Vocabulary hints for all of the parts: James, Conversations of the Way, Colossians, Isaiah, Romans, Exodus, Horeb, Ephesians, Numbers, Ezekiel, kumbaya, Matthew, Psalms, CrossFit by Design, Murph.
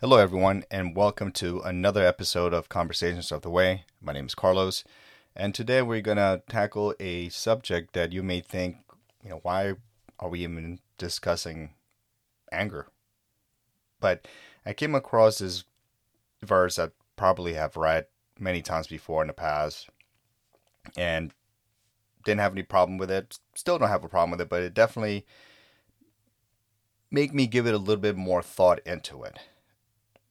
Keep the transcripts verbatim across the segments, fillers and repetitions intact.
Hello everyone, and welcome to another episode of Conversations of the Way. My name is Carlos, and today we're going to tackle a subject that you may think, you know, why are we even discussing anger? But I came across this verse I probably have read many times before in the past, and didn't have any problem with it, still don't have a problem with it, but it definitely made me give it a little bit more thought into it.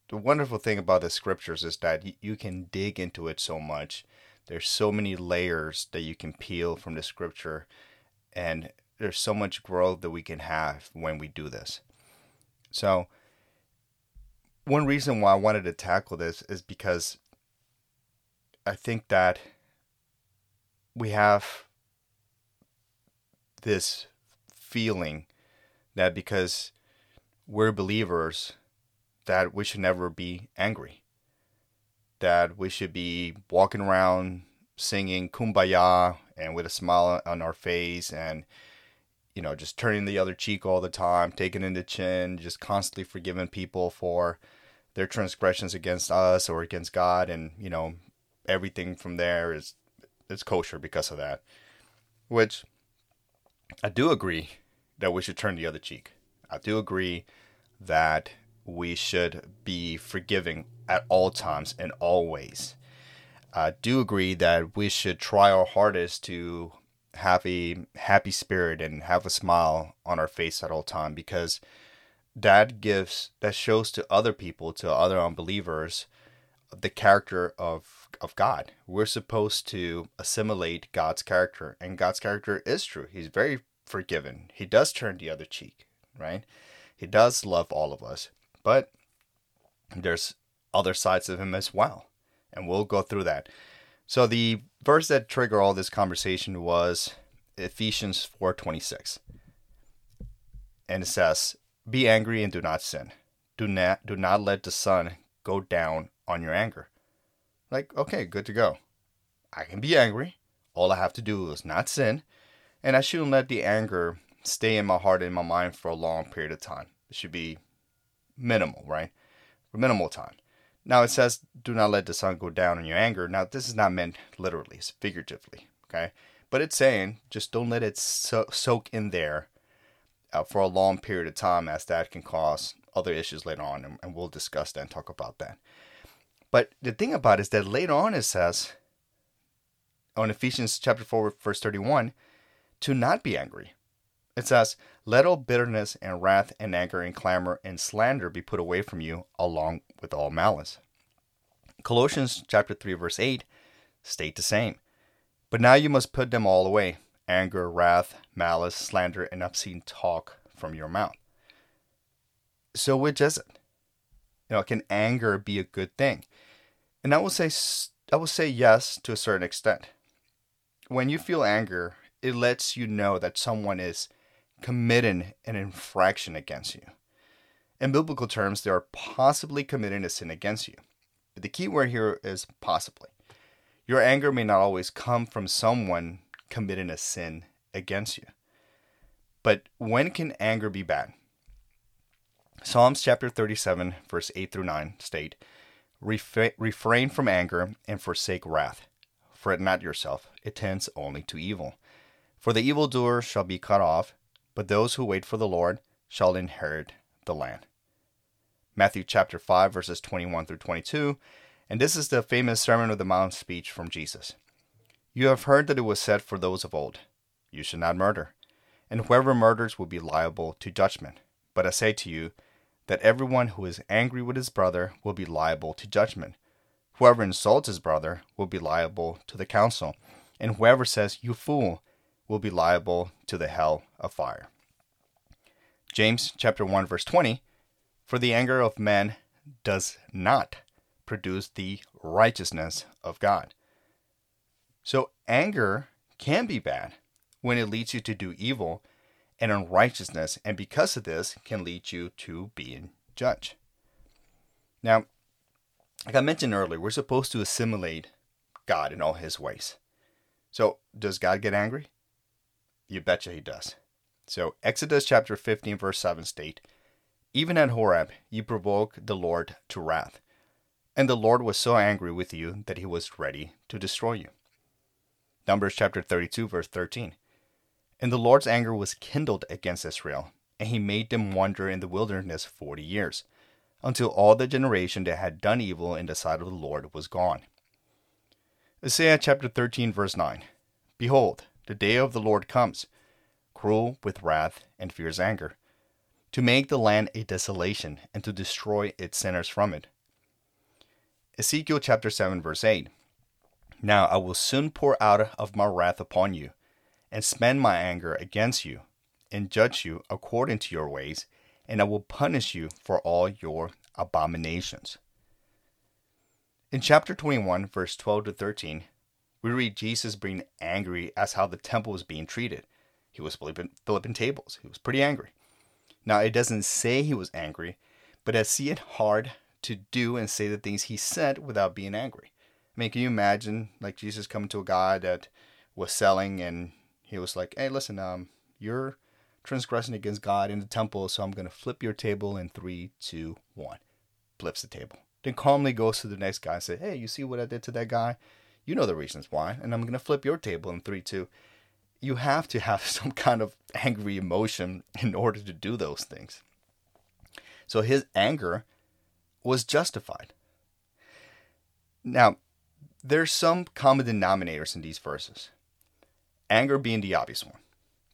The wonderful thing about the scriptures is that you can dig into it so much. There's so many layers that you can peel from the scripture, and there's so much growth that we can have when we do this. So one reason why I wanted to tackle this is because I think that we have this feeling that because we're believers, that we should never be angry, that we should be walking around singing kumbaya and with a smile on our face and, you know, just turning the other cheek all the time, taking in the chin, just constantly forgiving people for their transgressions against us or against God. And, you know, everything from there is, it's kosher because of that, which I do agree that we should turn the other cheek. I do agree that we should be forgiving at all times and always. I do agree that we should try our hardest to have a happy spirit and have a smile on our face at all time, because that gives, that shows to other people, to other unbelievers, the character of of God. We're supposed to assimilate God's character, and God's character is true. He's very forgiving. He does turn the other cheek, right? He does love all of us. But there's other sides of him as well, and we'll go through that. So the verse that triggered all this conversation was Ephesians four twenty-six. And it says, "Be angry and do not sin. Do not do not let the sun go down on your anger." Like, okay, good to go. I can be angry. All I have to do is not sin. And I shouldn't let the anger stay in my heart and in my mind for a long period of time. It should be minimal, right? For minimal time. Now it says, do not let the sun go down in your anger. Now this is not meant literally, it's figuratively, okay? But it's saying, just don't let it so- soak in there uh, for a long period of time, as that can cause other issues later on. And, and we'll discuss that and talk about that. But the thing about it is that later on it says, on Ephesians chapter four, verse thirty-one, to not be angry. It says, let all bitterness and wrath and anger and clamor and slander be put away from you, along with all malice. Colossians chapter three, verse eight, state the same. But now you must put them all away, anger, wrath, malice, slander, and obscene talk from your mouth. So which is it? You know, can anger be a good thing? And I will say, I will say yes to a certain extent. When you feel anger, it lets you know that someone is committing an infraction against you. In biblical terms, they are possibly committing a sin against you. But the key word here is possibly. Your anger may not always come from someone committing a sin against you. But when can anger be bad? Psalms chapter thirty-seven, verse eight through nine state, "Refrain from anger and forsake wrath. Fret not yourself, it tends only to evil. For the evildoer shall be cut off, but those who wait for the Lord shall inherit the land." Matthew chapter five, verses twenty-one through twenty-two. And this is the famous Sermon on the Mount speech from Jesus. "You have heard that it was said for those of old, you should not murder. And whoever murders will be liable to judgment. But I say to you that everyone who is angry with his brother will be liable to judgment. Whoever insults his brother will be liable to the council. And whoever says, 'You fool,' will be liable to the hell of fire." James chapter one, verse twenty, "For the anger of man does not produce the righteousness of God." So anger can be bad when it leads you to do evil and unrighteousness, and because of this can lead you to being judged. Now, like I mentioned earlier, we're supposed to assimilate God in all his ways. So does God get angry? You betcha he does. So Exodus chapter fifteen, verse seven state, Even at Horeb you provoked the Lord to wrath, and the Lord was so angry with you that he was ready to destroy you. Numbers chapter thirty-two, verse thirteen. And the Lord's anger was kindled against Israel, and he made them wander in the wilderness forty years, until all the generation that had done evil in the sight of the Lord was gone. Isaiah chapter thirteen, verse nine. Behold, the day of the Lord comes, cruel with wrath and fierce anger, to make the land a desolation and to destroy its sinners from it. Ezekiel chapter seven, verse eight. Now I will soon pour out of my wrath upon you, and spend my anger against you, and judge you according to your ways, and I will punish you for all your abominations. In chapter twenty-one, verse twelve to thirteen, we read Jesus being angry as how the temple was being treated. He was flipping, flipping tables. He was pretty angry. Now, it doesn't say he was angry, but I see it hard to do and say the things he said without being angry. I mean, can you imagine, like, Jesus coming to a guy that was selling, and he was like, hey, listen, um, you're transgressing against God in the temple, so I'm going to flip your table in three, two, one. Flips the table. Then calmly goes to the next guy and says, hey, you see what I did to that guy? You know the reasons why, and I'm going to flip your table in three, two. You have to have some kind of angry emotion in order to do those things. So his anger was justified. Now, there's some common denominators in these verses. Anger being the obvious one,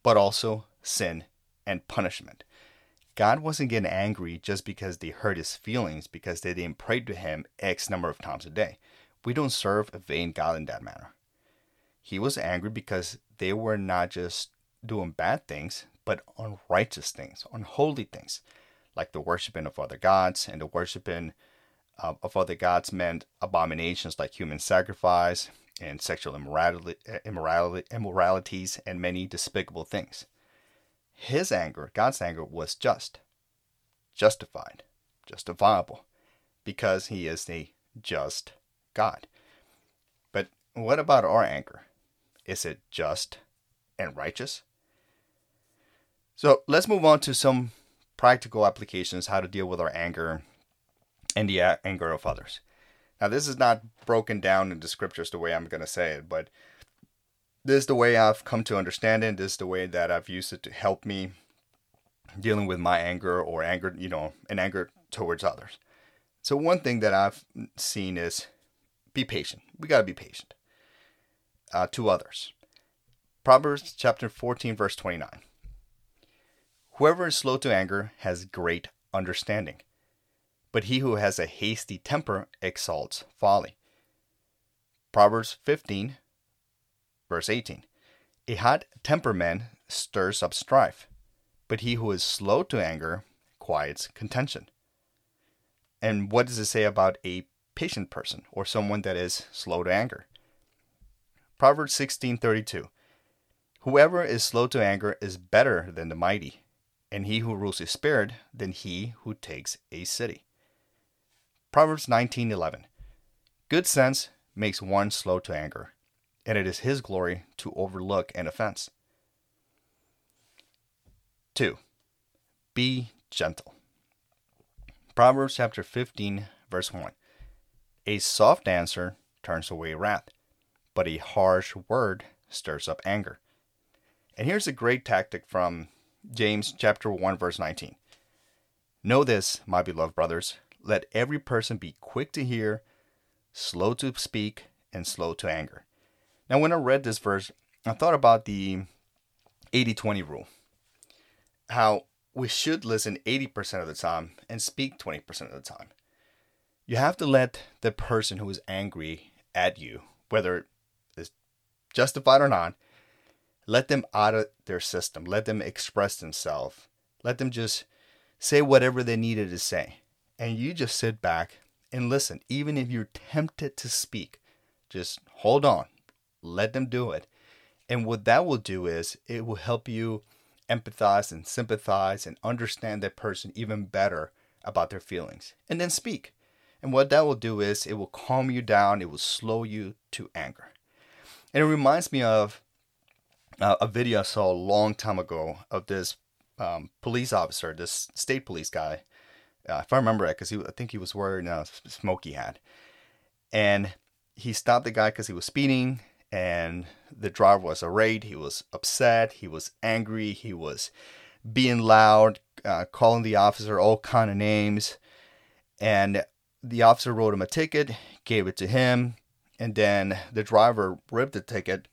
but also sin and punishment. God wasn't getting angry just because they hurt his feelings because they didn't pray to him X number of times a day. We don't serve a vain God in that manner. He was angry because they were not just doing bad things, but unrighteous things, unholy things, like the worshiping of other gods, and the worshiping uh, of other gods meant abominations like human sacrifice and sexual immorality, immorality, immoralities and many despicable things. His anger, God's anger, was just, justified, justifiable, because he is a just God. But what about our anger? Is it just and righteous? So let's move on to some practical applications, how to deal with our anger and the anger of others. Now, this is not broken down into scriptures the way I'm going to say it, but this is the way I've come to understand it. This is the way that I've used it to help me dealing with my anger or anger, you know, and anger towards others. So one thing that I've seen is be patient. We got to be patient uh, to others. Proverbs chapter fourteen, verse twenty-nine. Whoever is slow to anger has great understanding, but he who has a hasty temper exalts folly. Proverbs fifteen, verse eighteen. A hot-tempered man stirs up strife, but he who is slow to anger quiets contention. And what does it say about a patient person or someone that is slow to anger? Proverbs sixteen thirty-two. Whoever is slow to anger is better than the mighty, and he who rules his spirit than he who takes a city. Proverbs nineteen eleven. Good sense makes one slow to anger, and it is his glory to overlook an offense. Two, be gentle. Proverbs chapter fifteen, verse one. A soft answer turns away wrath, but a harsh word stirs up anger. And here's a great tactic from James chapter one, verse nineteen. Know this, my beloved brothers, let every person be quick to hear, slow to speak, and slow to anger. Now, when I read this verse, I thought about the eighty twenty rule, how we should listen eighty percent of the time and speak twenty percent of the time. You have to let the person who is angry at you, whether it's justified or not, let them out of their system. Let them express themselves. Let them just say whatever they needed to say. And you just sit back and listen. Even if you're tempted to speak, just hold on. Let them do it. And what that will do is it will help you empathize and sympathize and understand that person even better about their feelings. And then speak. And what that will do is it will calm you down. It will slow you to anger. And it reminds me of uh, a video I saw a long time ago of this um, police officer, this state police guy, uh, if I remember it, because I think he was wearing a smoky hat. And he stopped the guy because he was speeding, and the driver was irate. He was upset. He was angry. He was being loud, uh, calling the officer all kind of names. And the officer wrote him a ticket, gave it to him, and then the driver ripped the ticket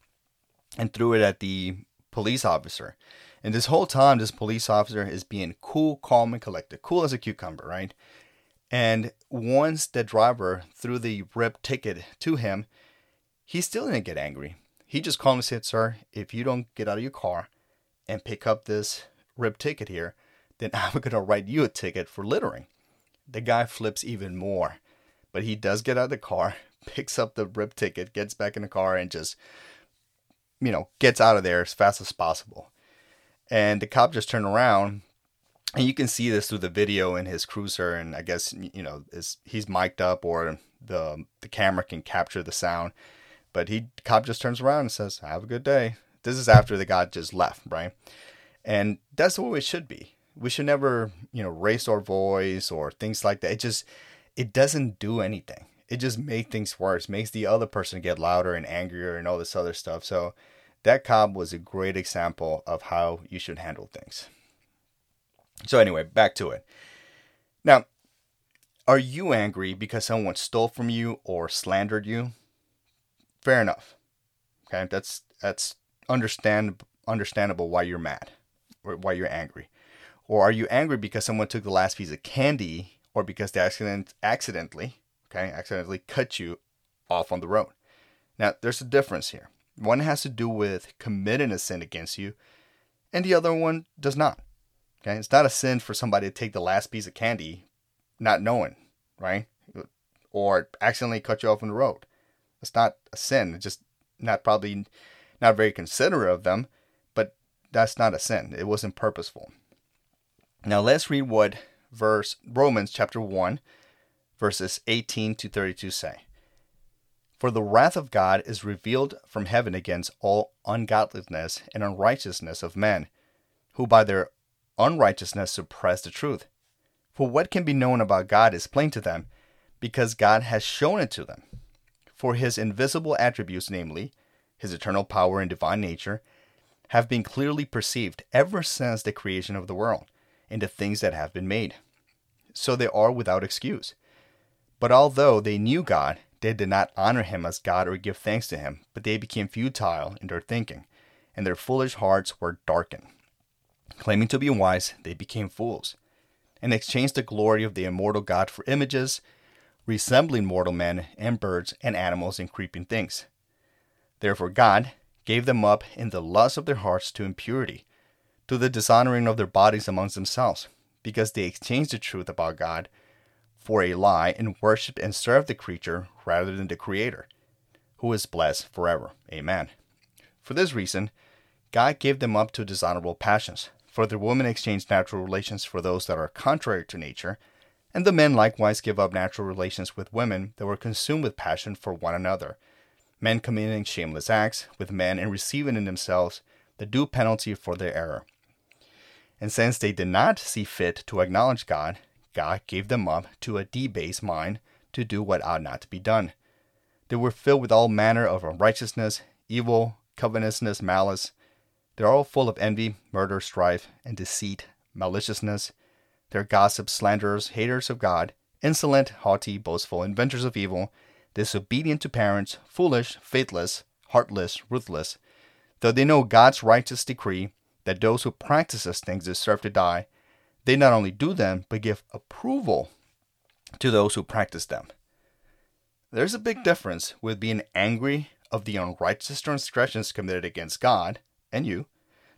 and threw it at the police officer. And this whole time, this police officer is being cool, calm, and collected. Cool as a cucumber, right? And once the driver threw the ripped ticket to him, he still didn't get angry. He just calmly said, "Sir, if you don't get out of your car and pick up this ripped ticket here, then I'm going to write you a ticket for littering." The guy flips even more. But he does get out of the car, picks up the ripped ticket, gets back in the car, and just, you know, gets out of there as fast as possible. And the cop just turned around, and you can see this through the video in his cruiser, and I guess, you know, is he's mic'd up, or the the camera can capture the sound. But he the cop just turns around and says, "Have a good day." This is after the guy just left, right? And that's what it should be. We should never, you know, raise our voice or things like that. It just, it doesn't do anything. It just makes things worse, makes the other person get louder and angrier and all this other stuff. So that cop was a great example of how you should handle things. So anyway, back to it. Now, are you angry because someone stole from you or slandered you? Fair enough. Okay, that's that's understand understandable why you're mad or why you're angry. Or are you angry because someone took the last piece of candy, or because they accident accidentally, okay, accidentally cut you off on the road? Now, there's a difference here. One has to do with committing a sin against you, and the other one does not. Okay, it's not a sin for somebody to take the last piece of candy, not knowing, right? Or accidentally cut you off on the road. It's not a sin. It's just not probably not very considerate of them, but that's not a sin. It wasn't purposeful. Now let's read what verse Romans chapter one, verses eighteen to thirty-two say. "For the wrath of God is revealed from heaven against all ungodliness and unrighteousness of men, who by their unrighteousness suppress the truth. For what can be known about God is plain to them, because God has shown it to them. For his invisible attributes, namely his eternal power and divine nature, have been clearly perceived ever since the creation of the world and the things that have been made. So they are without excuse. But although they knew God, they did not honor him as God or give thanks to him, but they became futile in their thinking, and their foolish hearts were darkened. Claiming to be wise, they became fools, and exchanged the glory of the immortal God for images resembling mortal men and birds and animals and creeping things. Therefore God gave them up in the lust of their hearts to impurity, to the dishonoring of their bodies amongst themselves, because they exchanged the truth about God for a lie and worshipped and served the creature rather than the Creator, who is blessed forever. Amen. For this reason, God gave them up to dishonorable passions. For the women exchange natural relations for those that are contrary to nature, and the men likewise give up natural relations with women that were consumed with passion for one another, men committing shameless acts with men and receiving in themselves the due penalty for their error. And since they did not see fit to acknowledge God, God gave them up to a debased mind to do what ought not to be done. They were filled with all manner of unrighteousness, evil, covetousness, malice. They are all full of envy, murder, strife, and deceit, maliciousness. They are gossips, slanderers, haters of God, insolent, haughty, boastful, inventors of evil, disobedient to parents, foolish, faithless, heartless, ruthless. Though they know God's righteous decree that those who practice these things deserve to die, they not only do them, but give approval to those who practice them." There's a big difference with being angry of the unrighteous transgressions committed against God and you,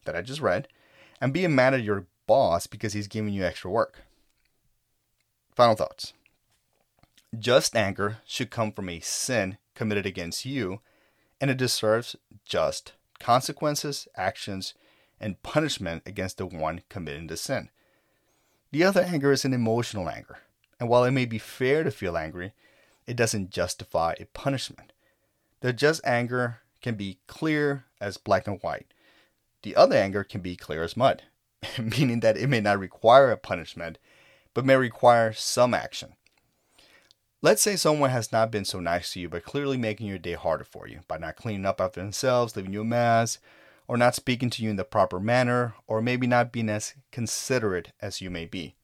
that I just read, and being mad at your boss because he's giving you extra work. Final thoughts. Just anger should come from a sin committed against you, and it deserves just consequences, actions, and punishment against the one committing the sin. The other anger is an emotional anger, and while it may be fair to feel angry, it doesn't justify a punishment. The just anger can be clear as black and white. The other anger can be clear as mud. meaning that it may not require a punishment, but may require some action. Let's say someone has not been so nice to you, but clearly making your day harder for you by not cleaning up after themselves, leaving you a mess, or not speaking to you in the proper manner, or maybe not being as considerate as you may be.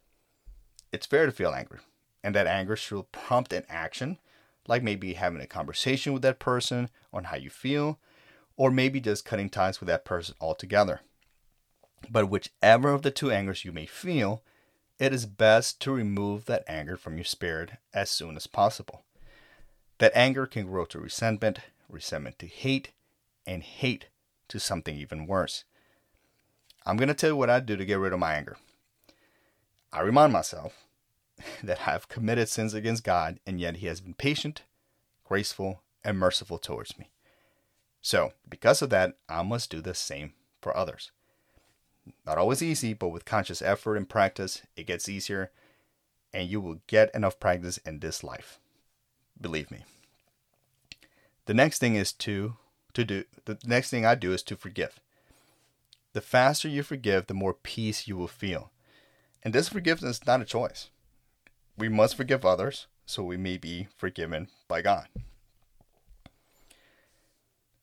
It's fair to feel angry, and that anger should prompt an action, like maybe having a conversation with that person on how you feel, or maybe just cutting ties with that person altogether. But whichever of the two angers you may feel, it is best to remove that anger from your spirit as soon as possible. That anger can grow to resentment, resentment to hate, and hate to something even worse. I'm going to tell you what I do to get rid of my anger. I remind myself that I have committed sins against God, and yet He has been patient, graceful, and merciful towards me. So, because of that, I must do the same for others. Not always easy, but with conscious effort and practice, it gets easier, and you will get enough practice in this life. Believe me. The next thing is to to do the next thing I do is to forgive. The faster you forgive, the more peace you will feel. And this forgiveness is not a choice. We must forgive others so we may be forgiven by God.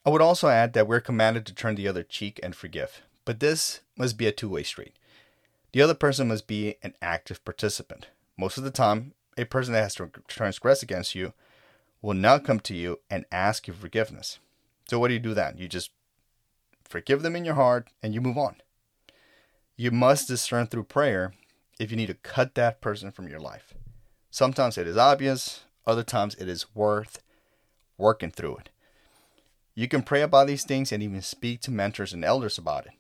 I would also add that we're commanded to turn the other cheek and forgive. But this must be a two-way street. The other person must be an active participant. Most of the time, a person that has transgressed against you will now come to you and ask you forgiveness. So what do you do then? You just forgive them in your heart and you move on. You must discern through prayer if you need to cut that person from your life. Sometimes it is obvious. Other times it is worth working through it. You can pray about these things and even speak to mentors and elders about it.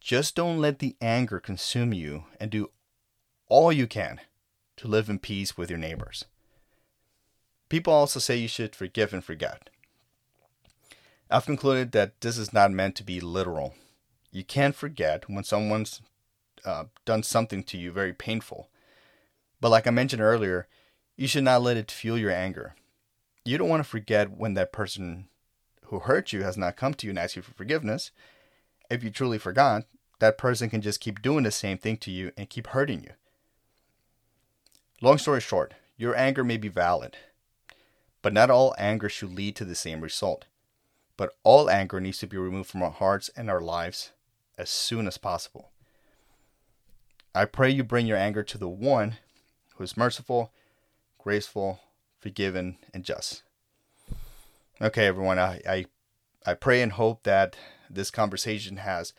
Just don't let the anger consume you, and do all you can to live in peace with your neighbors. People also say you should forgive and forget. I've concluded that this is not meant to be literal. You can't forget when someone's uh, done something to you very painful. But like I mentioned earlier, you should not let it fuel your anger. You don't want to forget when that person who hurt you has not come to you and asked you for forgiveness. If you truly forgot, that person can just keep doing the same thing to you and keep hurting you. Long story short, your anger may be valid, but not all anger should lead to the same result. But all anger needs to be removed from our hearts and our lives as soon as possible. I pray you bring your anger to the one who is merciful, graceful, forgiven, and just. Okay, everyone, I, I, I pray and hope that this conversation has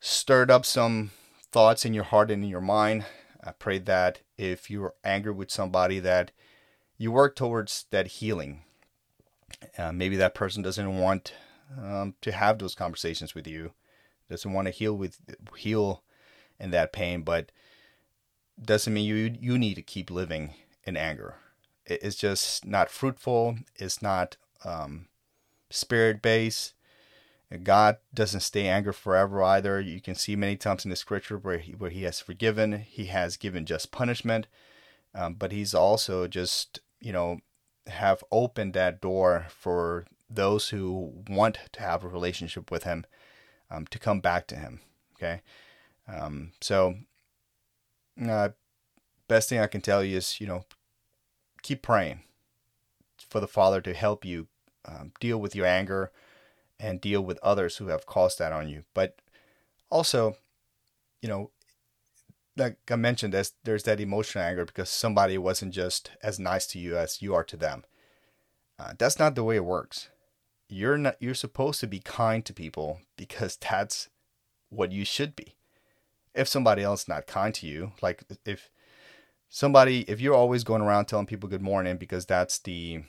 stirred up some thoughts in your heart and in your mind. I pray that if you're angry with somebody, that you work towards that healing. Uh, maybe that person doesn't want um, to have those conversations with you, doesn't want to heal with heal in that pain, but doesn't mean you you need to keep living in anger. It's just not fruitful. It's not um, spirit-based. God doesn't stay angry forever either. You can see many times in the scripture where he, where he has forgiven, he has given just punishment, um, but he's also just, you know, have opened that door for those who want to have a relationship with him um, to come back to him. Okay. Um, so, uh, best thing I can tell you is, you know, keep praying for the Father to help you um, deal with your anger and deal with others who have caused that on you. But also, you know, like I mentioned, there's, there's that emotional anger because somebody wasn't just as nice to you as you are to them. Uh, that's not the way it works. You're not, you're supposed to be kind to people because that's what you should be. If somebody else is not kind to you, like if somebody, if you're always going around telling people good morning because that's the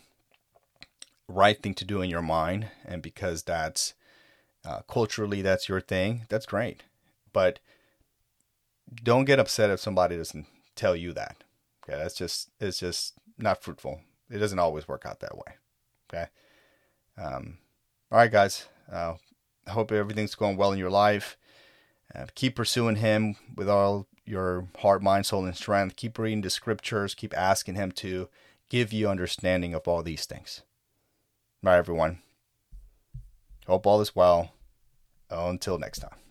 right thing to do in your mind, and because that's uh, culturally that's your thing, that's great. But don't get upset if somebody doesn't tell you that. Okay, that's just it's just not fruitful. It doesn't always work out that way. Okay. Um. All right, guys. Uh, I hope everything's going well in your life. Uh, keep pursuing Him with all your heart, mind, soul, and strength. Keep reading the scriptures. Keep asking Him to give you understanding of all these things. All right, everyone. Hope all is well. Until next time.